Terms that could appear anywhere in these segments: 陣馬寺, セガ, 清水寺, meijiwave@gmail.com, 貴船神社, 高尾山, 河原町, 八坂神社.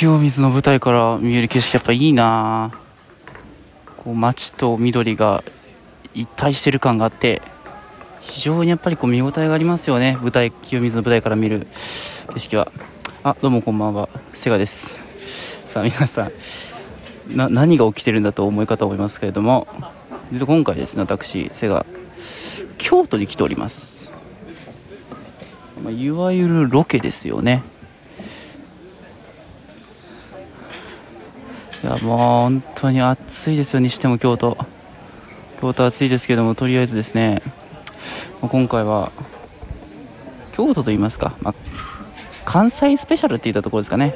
清水の舞台から見える景色やっぱいいな。こう街と緑が一体してる感があって、非常にやっぱりこう見応えがありますよね。舞台、清水の舞台から見る景色は。あ、どうもこんばんは、セガです。さあ皆さん、何が起きてるんだと思いかと思いますけれども、実は今回ですね、私セガ京都に来ております。いわゆるロケですよね。いや、もう本当に暑いですよ。にしても京都暑いですけども、とりあえずですね、今回は京都といいますか、関西スペシャルって言ったところですかね。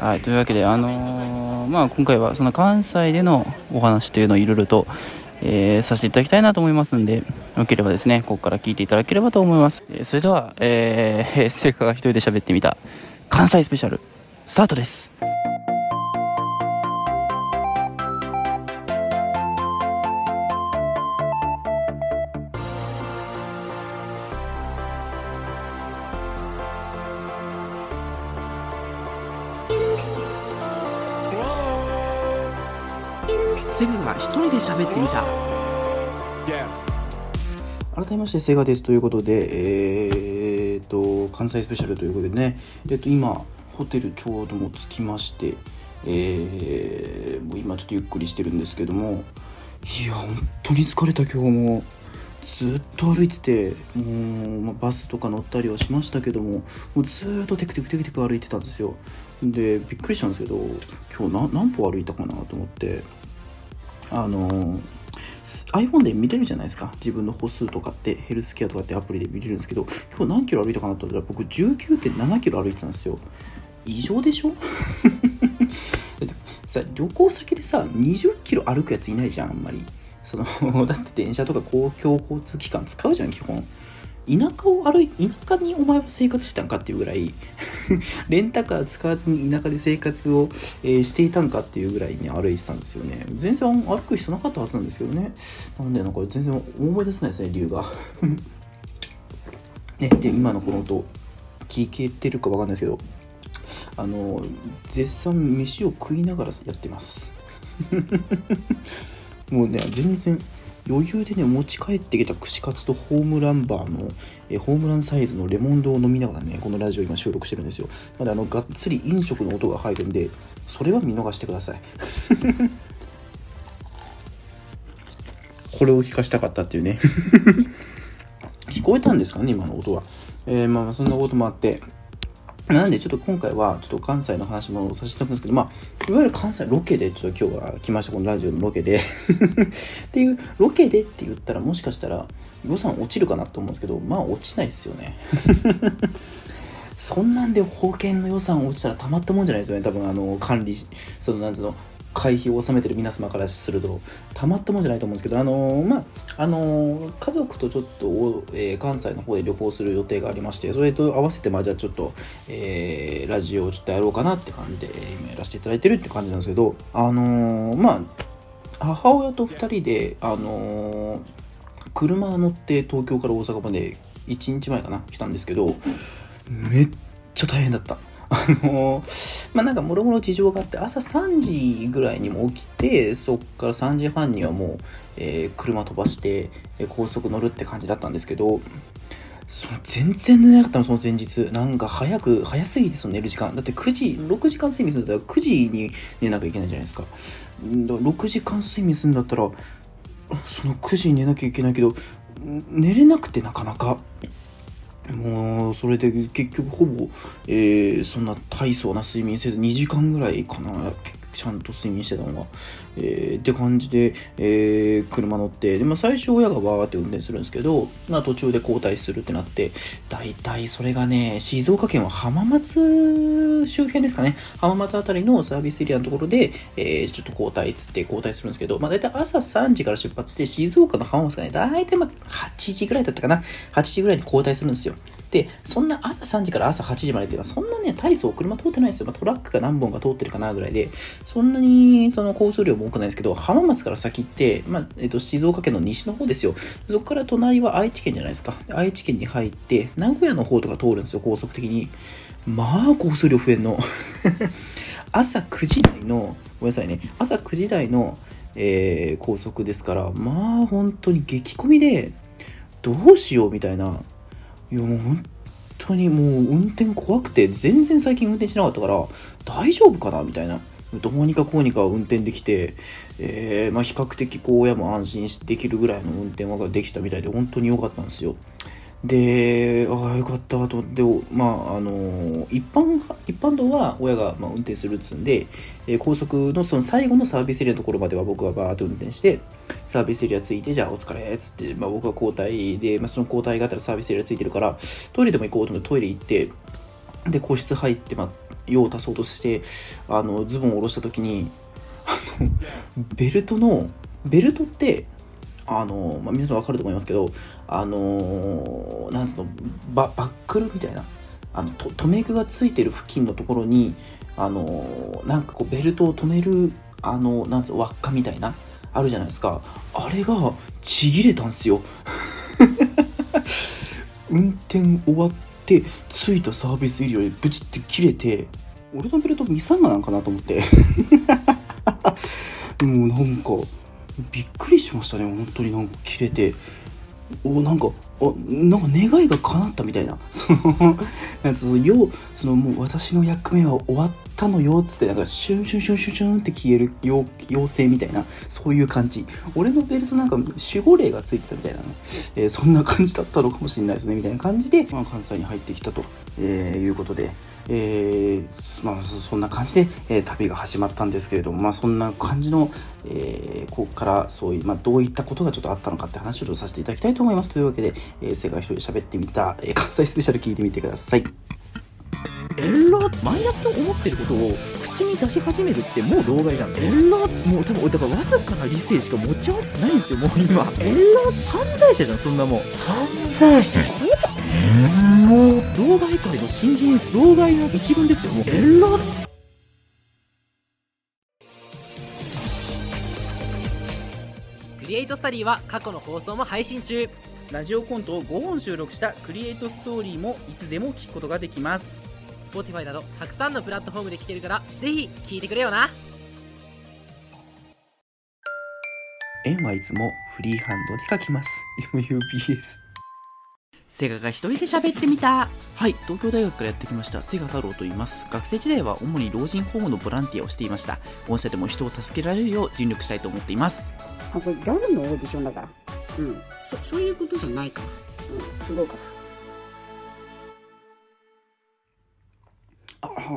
はい、というわけで、今回はその関西でのお話というのをいろいろと、させていただきたいなと思いますんで、よければですね、ここから聞いていただければと思います。それでは、成果が一人で喋ってみた関西スペシャルスタートです。セガが一人で喋ってみた。改めましてセガですということで、関西スペシャルということでね、今ホテルちょうども着きまして、もう今ちょっとゆっくりしてるんですけども、いや本当に疲れた。今日もずっと歩いてて、もう、バスとか乗ったりはしましたけども、もうずっとテクテク歩いてたんですよ。でびっくりしたんですけど、今日何歩歩いたかなと思って、iPhone で見れるじゃないですか、自分の歩数とかって。ヘルスケアとかってアプリで見れるんですけど、今日何キロ歩いたかなと思ったら、僕 19.7 キロ歩いてたんですよ。異常でしょさ、旅行先でさ、20キロ歩くやついないじゃん、あんまり。だって電車とか公共交通機関使うじゃん、基本。田舎にお前は生活したんかっていうぐらいレンタカー使わずに田舎で生活を、していたんかっていうぐらいに歩いてたんですよね。全然歩く必要なかったはずなんですけどね。なんでなんか全然思い出せないですね、理由がね。で今のこの音聞けてるかわかんないですけど、絶賛飯を食いながらやってますもうね、全然余裕でね、持ち帰ってきた串カツとホームランサイズのレモンドを飲みながらね、このラジオ今収録してるんですよ。なのでがっつり飲食の音が入るんで、それは見逃してくださいこれを聞かしたかったっていうね聞こえたんですかね、今の音は。そんなこともあって、なんでちょっと今回はちょっと関西の話もさせていただくんですけど、いわゆる関西ロケでちょっと今日は来ました、このラジオのロケでっていう、ロケでって言ったらもしかしたら予算落ちるかなと思うんですけど、落ちないですよねそんなんで保険の予算落ちたらたまったもんじゃないですよね、多分。管理、会費を納めてる皆様からするとたまったもんじゃないと思うんですけど、家族とちょっと、関西の方で旅行する予定がありまして、それと合わせてじゃあちょっと、ラジオをちょっとやろうかなって感じで今やらせていただいてるって感じなんですけど、母親と2人で、車乗って東京から大阪まで1日前かな来たんですけど、めっちゃ大変だった。もろもろ事情があって、朝3時ぐらいにも起きて、そっから3時半にはもう、車飛ばして高速乗るって感じだったんですけど、全然寝なかったの、その前日。なんか早すぎて、寝る時間だって、6時間睡眠するんだったら9時に寝なきゃいけないじゃないですか。6時間睡眠するんだったらその9時に寝なきゃいけないけど、寝れなくて、なかなかもうそれで結局ほぼ、そんな大層な睡眠せず、2時間ぐらいかな、ちゃんと睡眠してたのが、って感じで、車乗って、で、最初親がわーって運転するんですけど、途中で交代するってなって、だいたいそれがね、静岡県は浜松周辺ですかね、浜松あたりのサービスエリアのところで、ちょっと交代するんですけど、だいたい朝3時から出発して、静岡の浜松がね、だいたい8時ぐらいだったかな、8時ぐらいに交代するんですよ。でそんな朝3時から朝8時までっていうのは、そんなね大層車通ってないですよ。トラックが何本か通ってるかなぐらいで、そんなに交通量も多くないですけど、浜松から先って、静岡県の西の方ですよ。そこから隣は愛知県じゃないですか。愛知県に入って名古屋の方とか通るんですよ、高速的に。高速量増えんの朝9時台の、ごめんなさいね、朝9時台の、高速ですから、まあ本当に激混みでどうしようみたいな。いやもう本当にもう運転怖くて、全然最近運転しなかったから大丈夫かなみたいな。どうにかこうにか運転できて、まあ比較的こう親も安心できるぐらいの運転ができたみたいで、本当に良かったんですよ。で、ああよかったと思って、まあ一般道は親が運転するっつうんで、高速のその最後のサービスエリアのところまでは僕がバーッと運転して、サービスエリアついて、じゃあお疲れっつって、まあ僕は交代で、まあその交代があったらサービスエリアついてるから、トイレでも行こうと思ってトイレ行って、で個室入って、まあ用を足そうとしてズボンを下ろした時にベルトってまあ、皆さん分かると思いますけどなんつうの バックルみたいな留め具がついてる付近のところになんかこうベルトを留めるなんつうの輪っかみたいなあるじゃないですか。あれがちぎれたんすよ運転終わってでついたサービスエリアでブチって切れて、俺のベルトミサンガなんかなと思ってもうなんかびっくりしましたね。本当になんか切れて、なんか願いが叶ったみたいな、もう私の役目は終わったのよっつって、なんかシュンシュンシュンシュンシュンって消える妖精みたいな、そういう感じ。俺のベルトなんか守護霊がついてたみたいなね、そんな感じだったのかもしれないですねみたいな感じで、まあ、関西に入ってきたと、いうことで、まあ、そんな感じで、旅が始まったんですけれども、まあ、そんな感じの、ここからそういう、まあ、どういったことがちょっとあったのかって話をさせていただきたいと思います。というわけで、世界一人で喋ってみた、関西スペシャル聞いてみてください。マイナスと思ってることを口に出し始めるってもう老害じゃん。もう多分俺だからわずかな理性しか持ち合わせないんですよもう今。犯罪者じゃんそんなもん。犯罪者もう老害界の新人です。老害の一軍ですよもう。クリエイトスタディは過去の放送も配信中。ラジオコントを5本収録したクリエイトストーリーもいつでも聞くことができます。 Spotify などたくさんのプラットフォームで聞けるからぜひ聞いてくれよな。円はいつもフリーハンドで書きます MUBS セガが一人で喋ってみた。はい、東京大学からやってきましたセガ太郎と言います。学生時代は主に老人ホームのボランティアをしていました。御社でも人を助けられるよう尽力したいと思っています。これギャルのオーディションだからそういうことじゃないから、すごいから。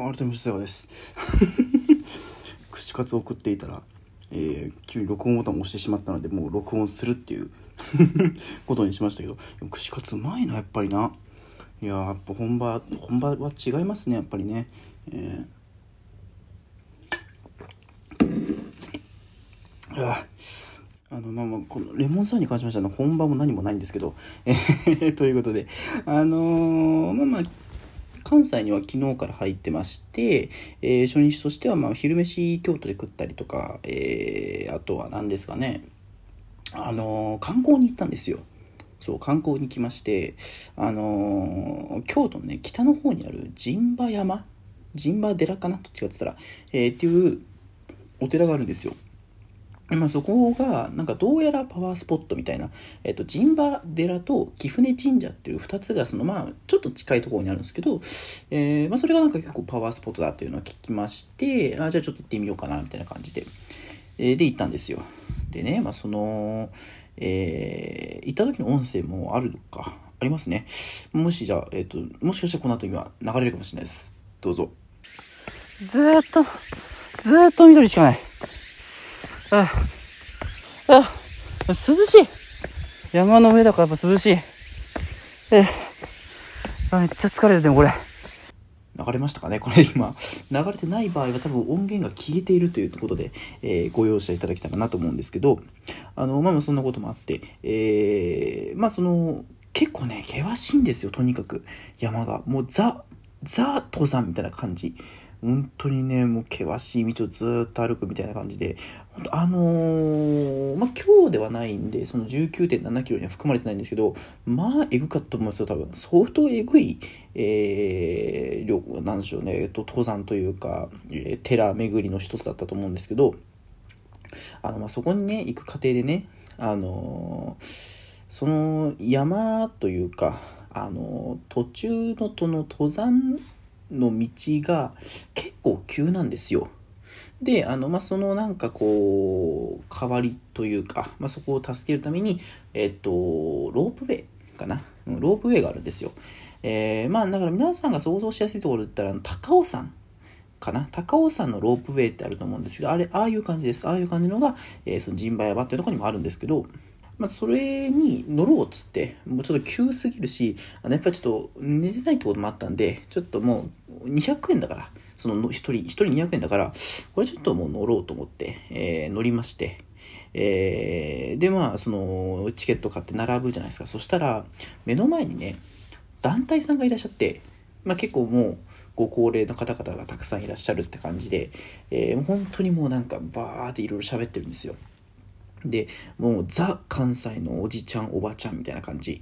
あれでもセガです口活を食っていたら、急に録音ボタンを押してしまったので、もう録音するっていうことにしましたけど、串カツうまいなやっぱりな。いややっぱ本場は違いますねやっぱりね、このレモンサワーに関しましては本場も何もないんですけどということで関西には昨日から入ってまして、初日としては昼飯京都で食ったりとか、あとは何ですかね観光に行ったんですよ。そう観光に来まして京都のね北の方にある陣馬寺かなと違ってたら、っていうお寺があるんですよ。まあ、そこがなんかどうやらパワースポットみたいな、陣馬寺と貴船神社っていう2つがちょっと近いところにあるんですけど、それがなんか結構パワースポットだっていうのを聞きまして、じゃあちょっと行ってみようかなみたいな感じで、で行ったんですよ。でね、行った時の音声もありますね。もしかしたらこの後今流れるかもしれないです。どうぞ。ずーっと緑しかない。涼しい。山の上だからやっぱ涼しい。めっちゃ疲れてる。でもこれ流れましたかね。これ今流れてない場合は多分音源が消えているということで、ご容赦いただけたらなと思うんですけど、そんなこともあって、結構ね険しいんですよ。とにかく山がもうザ登山みたいな感じ。本当にねもう険しい道をずっと歩くみたいな感じで、本当まあ、今日ではないんで、その 19.7 キロには含まれてないんですけど、まあ、えぐかったと思いますよ、多分。相当えぐい、量、なんでしょうね、登山というか、寺巡りの一つだったと思うんですけど、まあ、そこにね、行く過程でね、その山というか、途中のとの登山の道が結構急なんですよ。で、まあ、そのなんかこう代わりというか、まあ、そこを助けるために、ロープウェイかな、ロープウェイがあるんですよ。まあだから皆さんが想像しやすいところだったら高尾山かな、高尾山のロープウェイってあると思うんですけど、ああいう感じです。ああいう感じのが、その陣馬山っていうところにもあるんですけど。まあ、それに乗ろうっつって、もうちょっと急すぎるし、やっぱりちょっと寝てないってこともあったんで、ちょっともう200円だから、その1人200円だから、これちょっともう乗ろうと思って、乗りまして、でまあそのチケット買って並ぶじゃないですか。そしたら目の前にね、団体さんがいらっしゃって、まあ、結構もうご高齢の方々がたくさんいらっしゃるって感じで、本当にもうなんかバーっていろいろ喋ってるんですよ。でもうザ関西のおじちゃんおばちゃんみたいな感じ、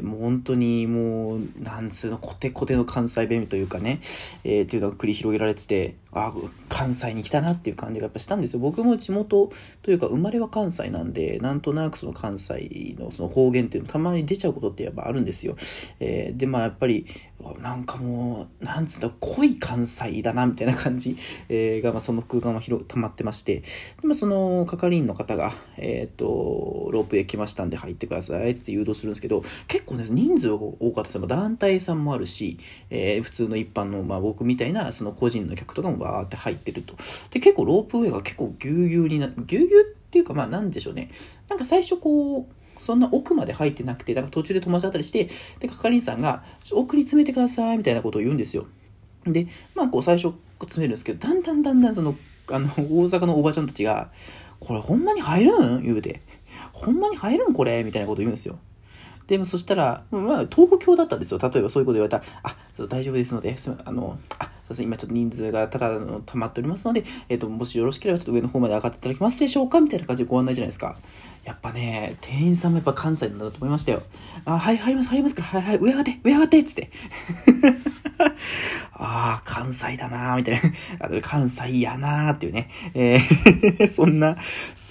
もう本当にもうなんつうのコテコテの関西弁というかね、っていうのが繰り広げられてて、あ、関西に来たなっていう感じがやっぱしたんですよ。僕も地元というか生まれは関西なんで、なんとなくその関西のその方言っていうのたまに出ちゃうことってやっぱあるんですよ。でまあやっぱりなんかもうなんつうんだ、濃い関西だなみたいな感じ、が、まあ、その空間は溜まってまして、で、まあ、その係員の方がロープへ来ましたんで入ってくださいって誘導するんですけど、結構ね人数多かったです。団体さんもあるし、普通の一般の、まあ、僕みたいなその個人の客とかもバーって入ってると。で結構ロープウェイが結構ぎゅうぎゅうっていうか、まあなんでしょうね、なんか最初こうそんな奥まで入ってなくて、なんか途中で止まっちゃったりして、で係員さんが奥に詰めてくださいみたいなことを言うんですよ。でまあこう最初詰めるんですけど、だんだんその大阪のおばちゃんたちがこれほんまに入るん言うて、ほんまに入るんこれみたいなことを言うんですよ。でもそしたら、まあ、東京だったんですよ。例えばそういうこと言われたら、あ、大丈夫ですので、今ちょっと人数が溜まっておりますので、もしよろしければちょっと上の方まで上がっていただけますでしょうかみたいな感じでご案内じゃないですか。やっぱね、店員さんもやっぱ関西なんだと思いましたよ。あ、はい、入りますから、はい、上上がってっつって。ああ、関西だなーみたいな。関西やなーっていうね。そんな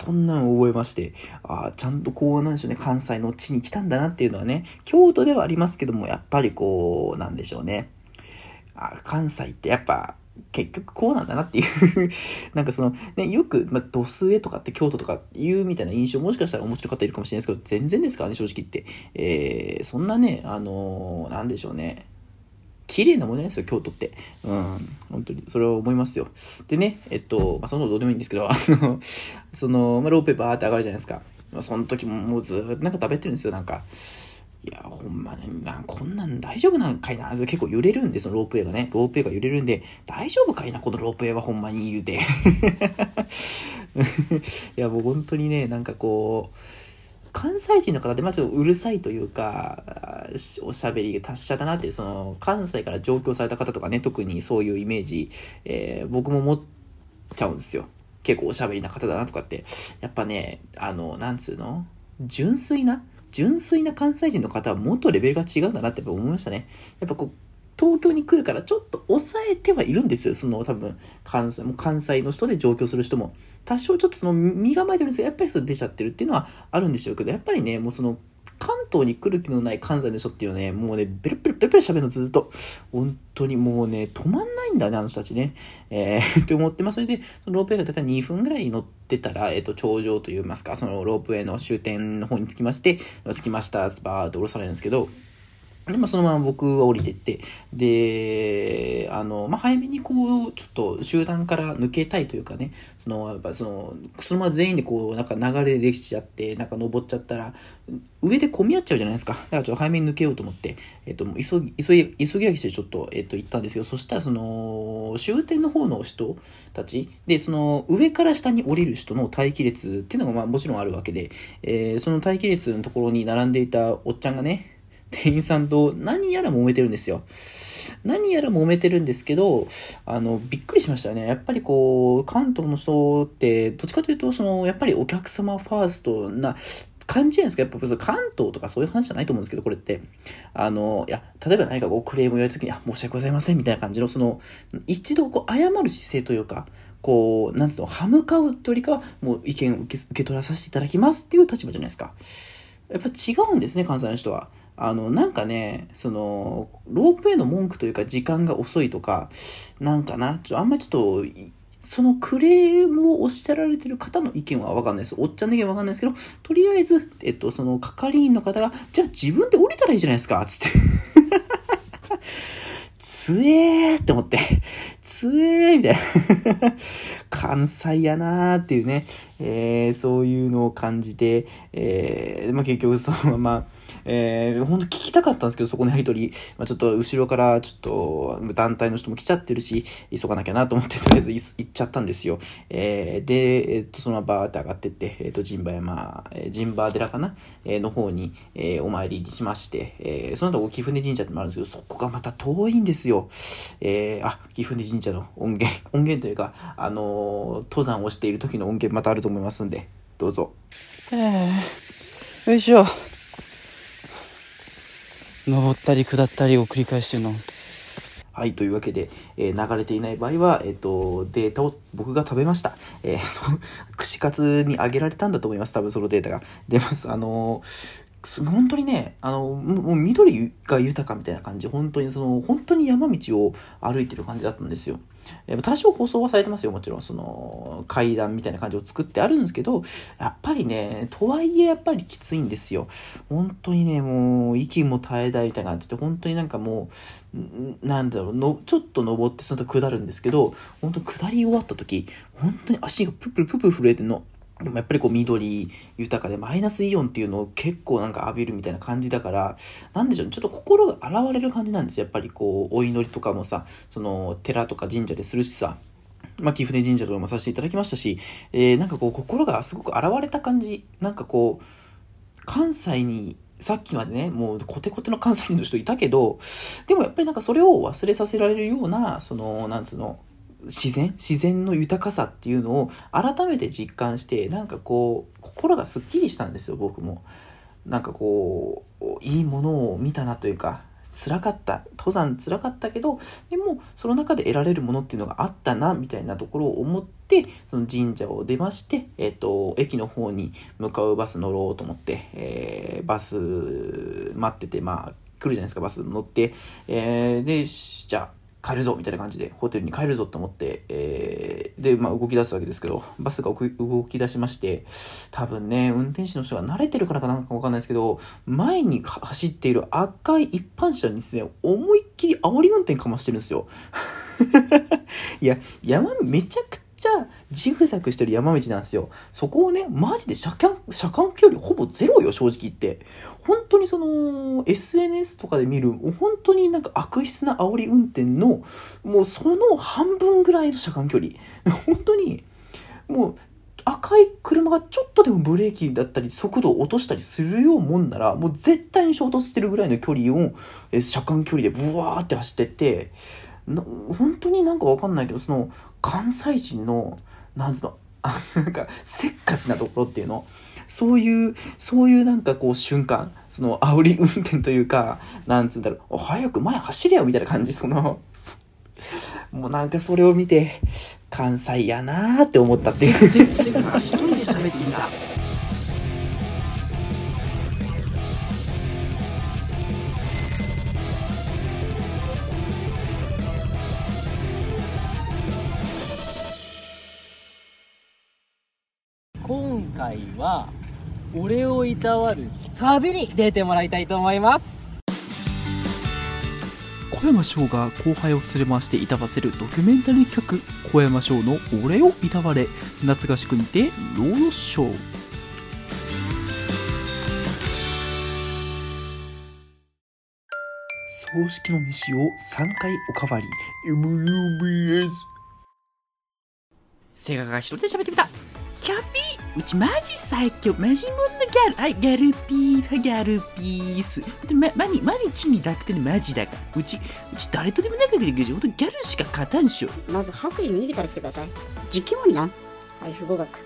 の覚えまして。ああ、ちゃんとこうなんでしょうね、関西の地に来たんだなっていうのはね、京都ではありますけども、やっぱりこう、なんでしょうね。関西ってやっぱ結局こうなんだなっていうなんかそのね、よくまあドスエとかって京都とかいうみたいな印象もしかしたらお持ちの方いるかもしれないですけど、全然ですからね正直言って、そんなねなんでしょうね、綺麗なものじゃないですよ京都って。本当にそれは思いますよ。でねまあそのどうでもいいんですけどまあ、ロープバーって上がるじゃないですか。まあ、その時もうずっとなんか食べてるんですよ。なんかいやほんまにこんなん大丈夫なんかいな、結構揺れるんで、そのロープウェイが揺れるんで、大丈夫かいなこのロープウェイはほんまに言うていやもう本当にね、なんかこう関西人の方で、まあ、ちょっとうるさいというかおしゃべりが達者だなっていう、その関西から上京された方とかね、特にそういうイメージ、僕も持っちゃうんですよ。結構おしゃべりな方だなとかって、やっぱねなんつうの、純粋な関西人の方はもっとレベルが違うんだなってやっぱ思いましたね。やっぱこう東京に来るからちょっと抑えてはいるんですよ。その多分関西の人で上京する人も多少ちょっとその身構えてるんですけど、やっぱりそれ出ちゃってるっていうのはあるんでしょうけど、やっぱりねもうその関東に来る気のない関西の人っていうのはね、もうねベル喋るのずっと本当にもうね止まんないんだねあの人たちね、って思ってます。それでそのロープウェイがだいたい2分ぐらい乗ってたら、頂上といいますか、そのロープウェイの終点の方に着きましたバーって降ろされるんですけど、でまあ、そのまま僕は降りてって、でまあ、早めにこうちょっと集団から抜けたいというかね、そのまま全員でこうなんか流れできちゃって、なんか登っちゃったら上で混み合っちゃうじゃないですか。だからちょっと早めに抜けようと思って、急ぎ上げしてちょっと、行ったんですけど、そしたらその終点の方の人たちで、その上から下に降りる人の待機列っていうのがまあもちろんあるわけで、その待機列のところに並んでいたおっちゃんがね、店員さんと何やら揉めてるんですよ。何やら揉めてるんですけど、びっくりしましたね。やっぱりこう関東の人ってどっちかというとやっぱりお客様ファーストな感じじゃないですか。やっぱ関東とかそういう話じゃないと思うんですけど、これっていや例えば何かこうクレームを言われた時に申し訳ございませんみたいな感じの一度こう謝る姿勢というか、こうなんていうの、歯向かうというよりかはもう意見を受け取らさせていただきますっていう立場じゃないですか。やっぱ違うんですね、関西の人は。なんかね、ロープウェイの文句というか、時間が遅いとか、なんかな、あんまりちょっと、そのクレームをおっしゃられてる方の意見は分かんないです。おっちゃんの意見は分かんないですけど、とりあえず、係員の方が、じゃあ自分で降りたらいいじゃないですか、つって。つえーって思って、つえーみたいな関西やなーっていうね、そういうのを感じて、結局そのまま、本当聞きたかったんですけど、そこのやりとり、ちょっと後ろからちょっと団体の人も来ちゃってるし、急がなきゃなと思ってとりあえず行っちゃったんですよ。で、そのままバーって上がってって、陣馬寺かな、の方に、お参りしまして、その後貴船神社ってもあるんですけど、そこがまた遠いんですよ。貴船神社の音源というか、登山をしている時の音源またあると思いますんで、どうぞ。よいしょ。登ったり下ったりを繰り返してるの。はい、というわけで、流れていない場合は、データを僕が食べました。串カツにあげられたんだと思います。多分そのデータが出ます。本当にね、もう緑が豊かみたいな感じ、本当に山道を歩いてる感じだったんですよ。多少舗装はされてますよ、もちろん。階段みたいな感じを作ってあるんですけど、やっぱりね、とはいえやっぱりきついんですよ。本当にね、もう息も絶えないみたいな感じで、本当になんかもう、なんだろうの、ちょっと登ってその後下るんですけど、本当に下り終わった時、本当に足がプルプルプルプル震えてるの。でもやっぱりこう緑豊かでマイナスイオンっていうのを結構なんか浴びるみたいな感じだから、なんでしょうね、ちょっと心が洗われる感じなんですよ。やっぱりこうお祈りとかもさ、寺とか神社でするしさ、貴船神社とかもさせていただきましたし、なんかこう心がすごく洗われた感じ、なんかこう関西にさっきまでね、もうコテコテの関西人の人いたけど、でもやっぱりなんかそれを忘れさせられるような自然の豊かさっていうのを改めて実感して、なんかこう心がすっきりしたんですよ。僕もなんかこういいものを見たなというか、登山辛かったけど、でもその中で得られるものっていうのがあったなみたいなところを思って、その神社を出まして、駅の方に向かうバス乗ろうと思って、バス待ってて、来るじゃないですか、バス乗って、でじゃあ帰るぞみたいな感じでホテルに帰るぞと思って、で動き出すわけですけど、バスが動き出しまして、多分ね、運転手の人が慣れてるからかなんかわかんないですけど、前に走っている赤い一般車にですね、思いっきり煽り運転かましてるんですよ。いや、めちゃくちゃジグザグしてる山道なんですよ。そこをね、マジで車間距離ほぼゼロよ、正直言って。本当にSNS とかで見る本当になんか悪質な煽り運転のもうその半分ぐらいの車間距離、本当にもう赤い車がちょっとでもブレーキだったり速度を落としたりするようもんなら、もう絶対に衝突してるぐらいの距離を車間距離でブワーって走ってって、本当になんかわかんないけど、関西人のなんかせっかちなところっていうの、そういうなんかこう瞬間、煽り運転というか、早く前走れよみたいな感じ、もうなんかそれを見て関西やなーって思ったっていう。先生が一人で喋ってみた。今回は俺をいたわる旅に出てもらいたいと思います。小山翔が後輩を連れ回していたわせるドキュメンタリー企画、小山翔の俺をいたわれ、夏合宿にてロードショー。葬式の飯を3回おかわり MUBS。 セガが一人で喋ってみた。キャピー、うちマジ最強、マジもんなャル、はい、ギャルピース、はい、ギャルピース。マミチにだけてね、マジだから。うち誰とでも仲良くできるし、ほんとギャルしか勝たんしょ。まず白衣脱いでから来てください。実験もにな。はい、不合格。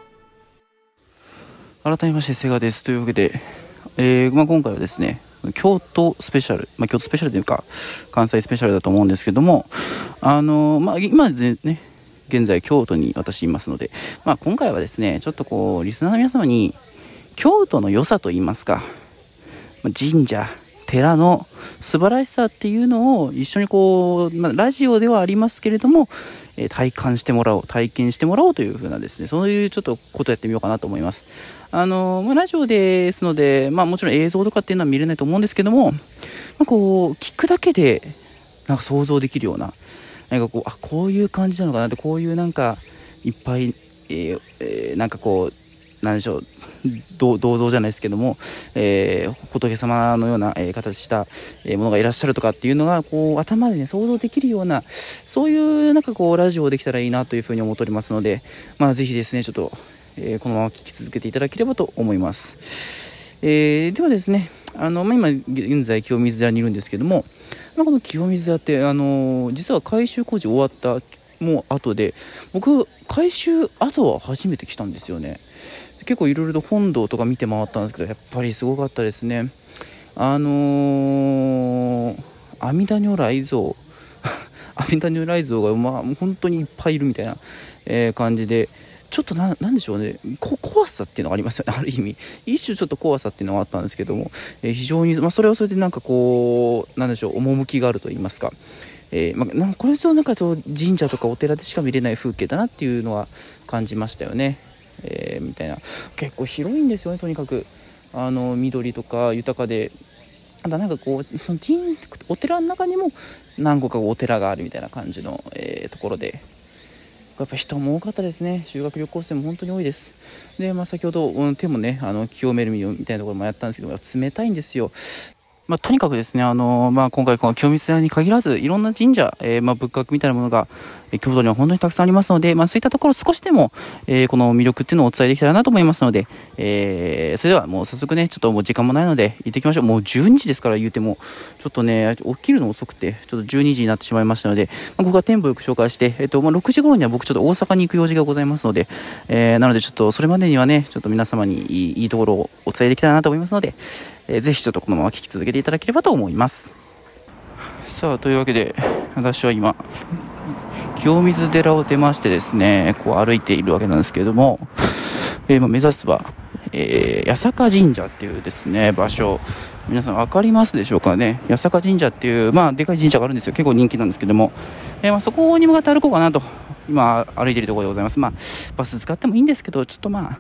改めまして、セガです。というわけで、今回はですね、京都スペシャル、京都スペシャルというか、関西スペシャルだと思うんですけども、今ですね、現在京都に私いますので、今回はですね、ちょっとこうリスナーの皆様に京都の良さといいますか、神社寺の素晴らしさっていうのを一緒にこう、ラジオではありますけれども、体験してもらおうという風なですね、そういうちょっとことをやってみようかなと思います。ラジオですので、もちろん映像とかっていうのは見れないと思うんですけども、こう聞くだけでなんか想像できるような、こういう感じなのかなって、こういうなんかいっぱい、なんかこうなんでしょう、銅像じゃないですけども、仏様のような、形したものがいらっしゃるとかっていうのがこう頭でね想像できるような、そういうなんかこうラジオできたらいいなというふうに思っておりますので、ぜひですねちょっと、このまま聞き続けていただければと思います。ではですね、今現在清水寺にいるんですけども、この清水寺って、実は改修工事終わったもう後で、僕改修後は初めて来たんですよね。結構いろいろと本堂とか見て回ったんですけど、やっぱりすごかったですね。阿弥陀如来像阿弥陀如来像が、本当にいっぱいいるみたいな、感じで、ちょっとなんでしょうね、怖さっていうのがありますよね。ある意味一種ちょっと怖さっていうのがあったんですけども、非常に、それはそれでなんかこうなんでしょう、趣があると言いますか、これぞなんか神社とかお寺でしか見れない風景だなっていうのは感じましたよね。みたいな、結構広いんですよね。とにかく緑とか豊かで、ただなんかこうそのお寺の中にも何個かお寺があるみたいな感じの、ところで、やっぱ人も多かったですね。修学旅行生も本当に多いです。で、先ほど手もね、清めるみたいなところもやったんですけど、冷たいんですよ。とにかくですね、今回この清水寺に限らずいろんな神社、仏閣みたいなものが京都には本当にたくさんありますので、そういったところ少しでも、この魅力っていうのをお伝えできたらなと思いますので、それではもう早速ね、ちょっともう時間もないので行ってきましょう。もう12時ですから、言うてもちょっとね起きるの遅くて、ちょっと12時になってしまいましたので、ここはテンポよく紹介して、6時頃には僕ちょっと大阪に行く用事がございますので、なのでちょっとそれまでにはね、ちょっと皆様にいいところをお伝えできたらなと思いますので、ぜひちょっとこのまま聞き続けていただければと思います。さあ、というわけで私は今清水寺を出ましてですね、こう歩いているわけなんですけれども、目指すは、八坂神社っていうですね場所、皆さん分かりますでしょうかね。八坂神社っていう、でかい神社があるんですよ。結構人気なんですけども、そこに向かって歩こうかなと今歩いているところでございます。バス使ってもいいんですけど、ちょっとな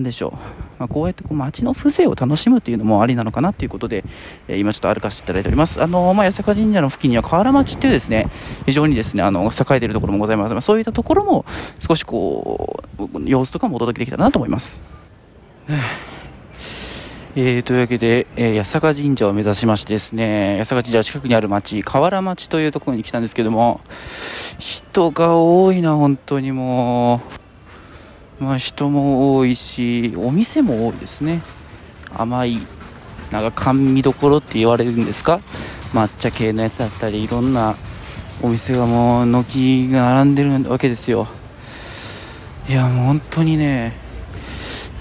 んでしょう、こうやってこう街の風情を楽しむというのもありなのかなということで、今ちょっと歩かせていただいております。八坂神社の付近には河原町というですね、非常にですね栄えているところもございます。そういったところも少しこう様子とかもお届けできたらなと思います。というわけで、八坂神社を目指しましてですね、八坂神社の近くにある町、河原町というところに来たんですけども、人が多いな。本当にもう人も多いし、お店も多いですね。甘いなんか甘味どころって言われるんですか、抹茶系のやつだったり、いろんなお店がもう軒が並んでるわけですよ。いや、もう本当にね、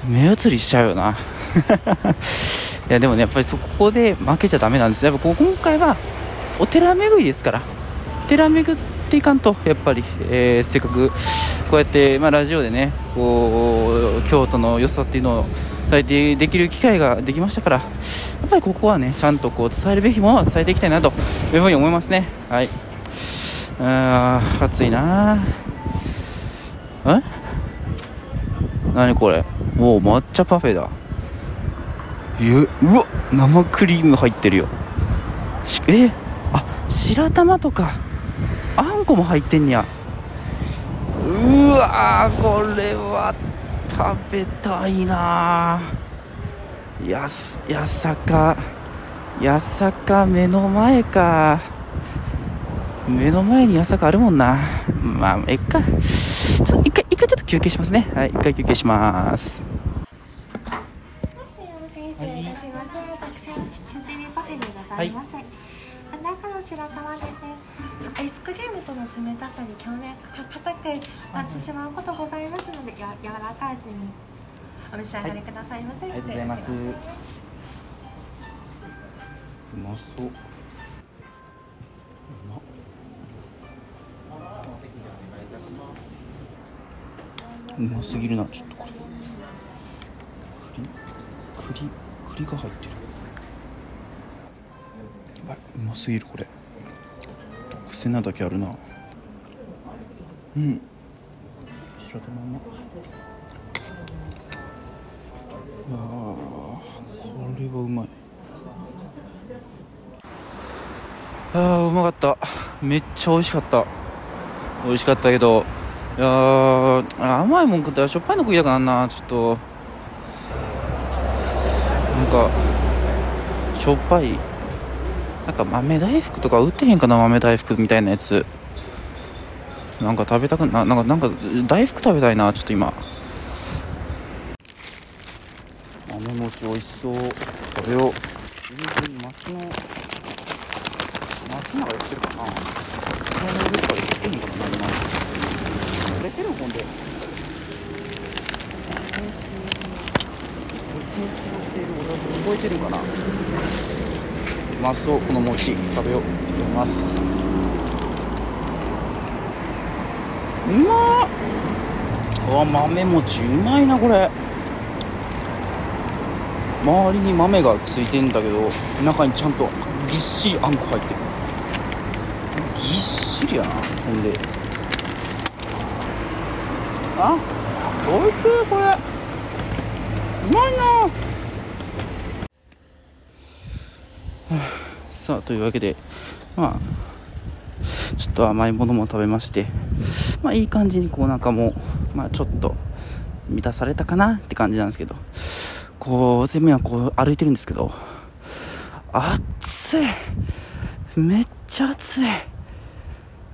目移りしちゃうよないや、でもね、やっぱりそこで負けちゃダメなんですね。やっぱ今回はお寺巡りですから、お寺巡っていかんと、やっぱり、せっかくこうやって、ラジオでねこう京都の良さっていうのを伝えてできる機会ができましたから、やっぱりここはねちゃんとこう伝えるべきものは伝えていきたいなというふうに思いますね。はい。暑いな。何これ、おお、抹茶パフェだ。うわ、生クリーム入ってるよ。白玉とかあんこも入ってんねや。うわー、これは食べたいな。八坂目の前か。目の前に八坂あるもんな。一回ちょっと休憩しますね。はい、一回休憩します。失礼いたします。たくさんチヂミパフェでございます。中の白玉ですね。アイスクリームとの冷たさに強烈か硬くなってしまうことございますので、柔らかい味にお召し上がりくださいませ。ありがとうございます。うまそう。うますぎるな、ちょっとこれ。栗が入ってる。やばい、うますぎるこれ。癖なだけあるな。うん。白玉も。ああ、これはうまい。ああ、うまかった。めっちゃ美味しかった。美味しかったけど。いや甘いもん食ったらしょっぱいの食いたくなんな、ちょっとなんかしょっぱい、なんか豆大福とか売ってへんかな、豆大福みたいなやつなんか食べたくな、なんか大福食べたいな、ちょっと今豆餅美味しそう。これを全然町のやってるかな、売ってんのかな、売れてるもんで。聞こえてるかな。うまそう、この餅食べよう。食べます。うまー。うわ、豆餅うまいなこれ。周りに豆がついてんだけど、中にちゃんとぎっしりあんこ入ってる。ぎっしりやな。ほんで。あ、おいしい、これうまいな、はあ、さあというわけで、まあちょっと甘いものも食べまして、まあいい感じにこうなんかもう、まあちょっと満たされたかなって感じなんですけど、こう攻めはこう歩いてるんですけど、暑い、めっちゃ暑い、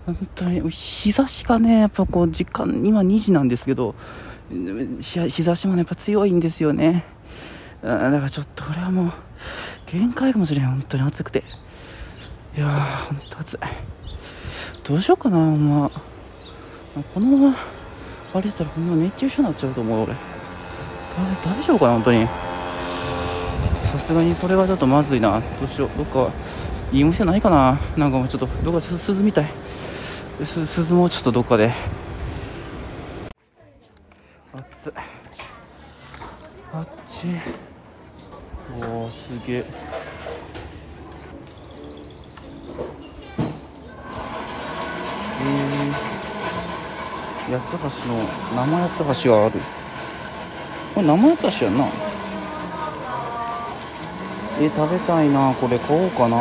本当に日差しがね、やっぱこう時間、今2時なんですけど、日差しもねやっぱ強いんですよね。だからちょっとこれはもう限界かもしれん、本当に暑くて。いやー、本当暑い。どうしようかな、まあ、このまま歩いてたらほんま熱中症になっちゃうと思う俺。大丈夫かな、本当に。さすがにそれはちょっとまずいな。どうしよう、どっかいいお店ないかな。なんかもうちょっとどっか涼みたい。鈴もちょっとどっかで暑い、あっち、おーすげえ、八つ橋の生八つ橋がある。これ生八つ橋やんな。食べたいな、これ買おうかな。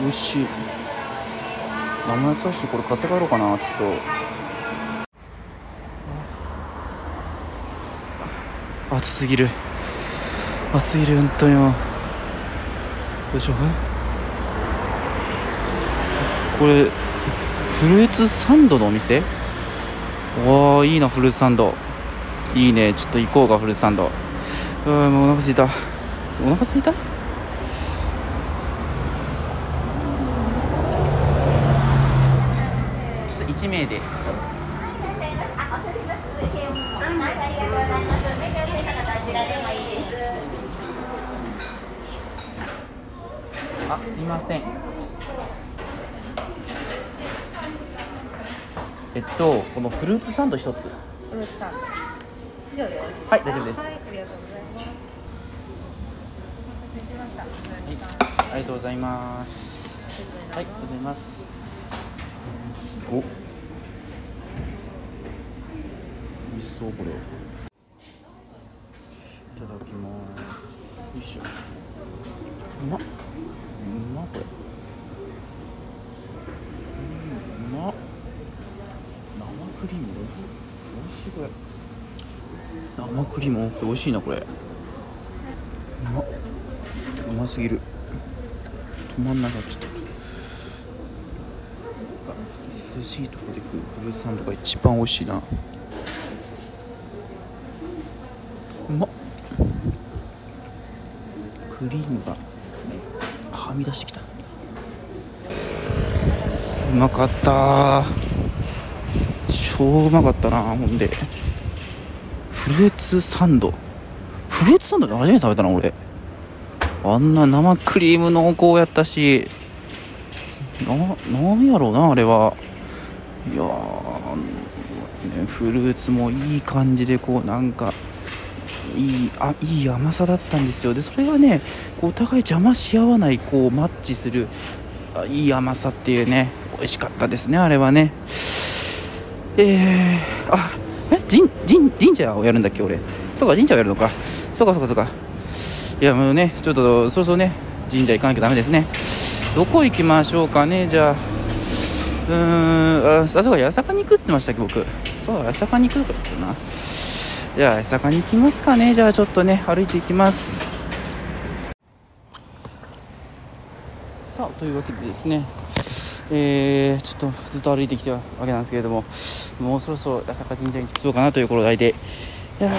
美味しい生八つ橋、これ買って帰ろうかな。ちょっと暑すぎる、暑すぎる、本当に。よいしょ、これフルーツサンドのお店。わあ、いいな、フルーツサンドいいね。ちょっと行こうか、フルーツサンド。もうお腹すいた、お腹すいた。1名で。あ、すいません。このフルーツサンド一つ。フルーツサンド。はい、大丈夫です。はい、ありがとうございます。はい、ありがとうございます。はい、ございます。お。これいただきます。よいしょ、うまっこれ、うまっ、生クリームおいしい、これ生クリーム多くておいしいな、これうますぎる、止まんなかった。涼しいところで食うフルーツサンドが一番おいしいな。うまっ。クリームがはみ出してきた。うまかった、超うまかったな。ほんでフルーツサンドって初めて食べたな俺。あんな生クリーム濃厚やったし、なんやろうなあれは。いやー、ね、フルーツもいい感じでこうなんかいい甘さだったんですよ。でそれがねこうお互い邪魔し合わないこうマッチするいい甘さっていうね、美味しかったですねあれはね。神社をやるんだっけ俺。そうか神社をやるのか。そうかいやもうねちょっとそろそろね神社行かなきゃダメですね。どこ行きましょうかね。じゃあそうか八坂に行くって言ってましたっけ僕。そうだ八坂に行くからな。じゃあ八坂に行きますかね。じゃあちょっとね歩いていきます。さあというわけでですね、ちょっとずっと歩いてきたわけなんですけれども、もうそろそろ八坂神社に着きそうかなという頃合いで、いや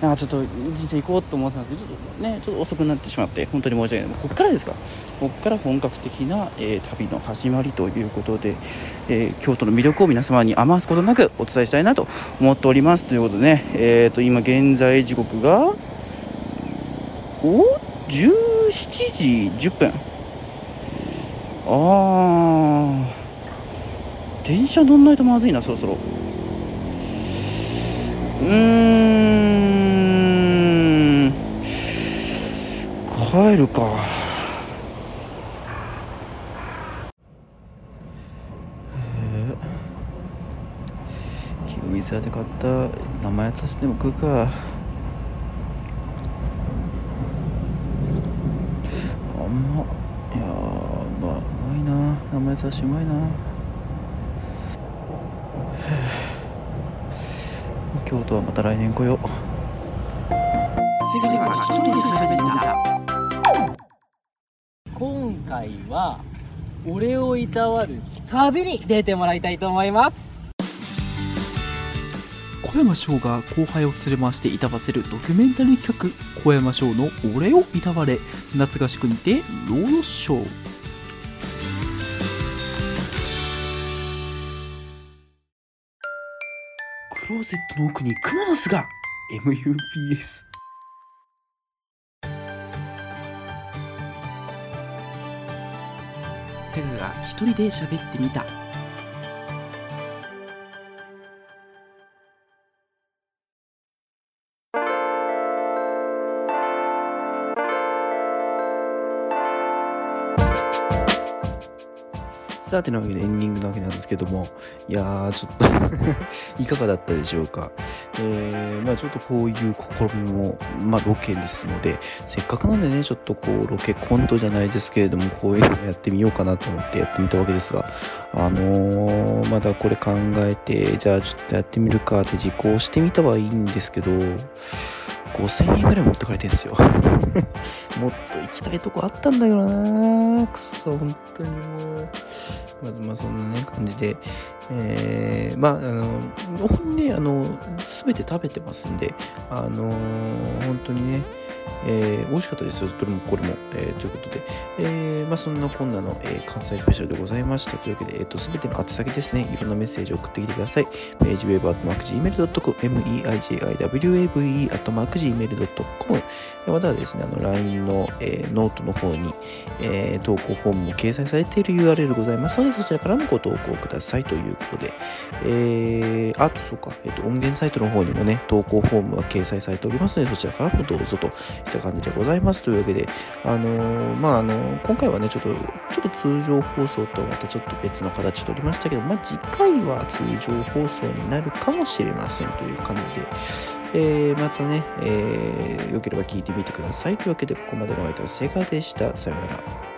なんかちょっと神社行こうと思ってたんですけど、ちょっと遅くなってしまって本当に申し訳ない。ここからですか。ここから本格的な、旅の始まりということで、京都の魅力を皆様に余すことなくお伝えしたいなと思っておりますということでね、今現在時刻が17時10分。電車乗んないとまずいなそろそろ。帰るか。清水屋で買った生やつしても食うか。あんまいやうまいな生やつしてうまいな。京都はまた来年来よう。先生は一人で喋った。今回は俺をいたわる旅に出てもらいたいと思います。小山翔が後輩を連れ回していたわせるドキュメンタリー企画、小山翔の俺をいたわれ、夏合宿にてロードショー。クローゼットの奥にクモの巣が MUPS。セグが一人で喋ってみた。さてなわけでエンディングなわけなんですけども、いやーちょっといかがだったでしょうか。ちょっとこういう試みも、ロケですので、せっかくなんでねちょっとこうロケコントじゃないですけれども、こういうのやってみようかなと思ってやってみたわけですが、まだこれ考えてじゃあちょっとやってみるかって実行してみたはいいんですけど、5000円ぐらい持ってかれてるんですよもっと行きたいとこあったんだけどな、くそ本当にもう。そんなね感じで、本当に全て食べてますんで、本当にね、美味しかったですよどれもこれも、ということで、そんなこんなの、関西スペシャルでございましたというわけで、全ての宛先ですね、いろんなメッセージを送ってきてください。meijiwave@gmail.com meijiwave@gmail.com。 またはですねLINE の、ノートの方に、投稿フォームも掲載されている URL ございますので、そちらからもご投稿くださいということで、あとそうか、音源サイトの方にもね投稿フォームは掲載されておりますので、そちらからもどうぞといった感じでございますというわけで、今回はねちょっと通常放送とはまたちょっと別の形とりましたけど、次回は通常放送になるかもしれませんという感じで、またね、良ければ聞いてみてくださいというわけで、ここまでのお相手はセガでした。さようなら。